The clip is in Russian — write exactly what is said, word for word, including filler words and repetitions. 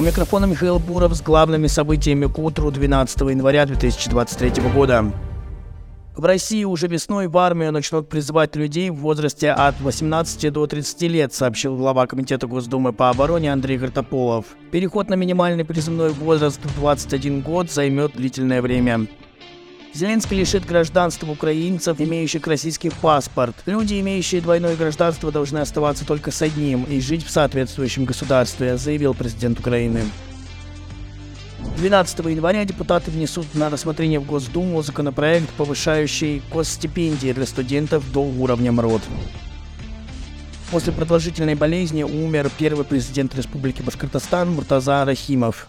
У микрофона Михаил Буров с главными событиями к утру двенадцатого января две тысячи двадцать третьего года. В России уже весной в армию начнут призывать людей в возрасте от восемнадцати до тридцати лет, сообщил глава Комитета Госдумы по обороне Андрей Гартаполов. Переход на минимальный призывной возраст в двадцать один год займет длительное время. Зеленский лишит гражданства украинцев, имеющих российский паспорт. Люди, имеющие двойное гражданство, должны оставаться только с одним и жить в соответствующем государстве, заявил президент Украины. двенадцатого января депутаты внесут на рассмотрение в Госдуму законопроект, повышающий госстипендии для студентов до уровня МРОТ. После продолжительной болезни умер первый президент Республики Башкортостан Муртаза Рахимов.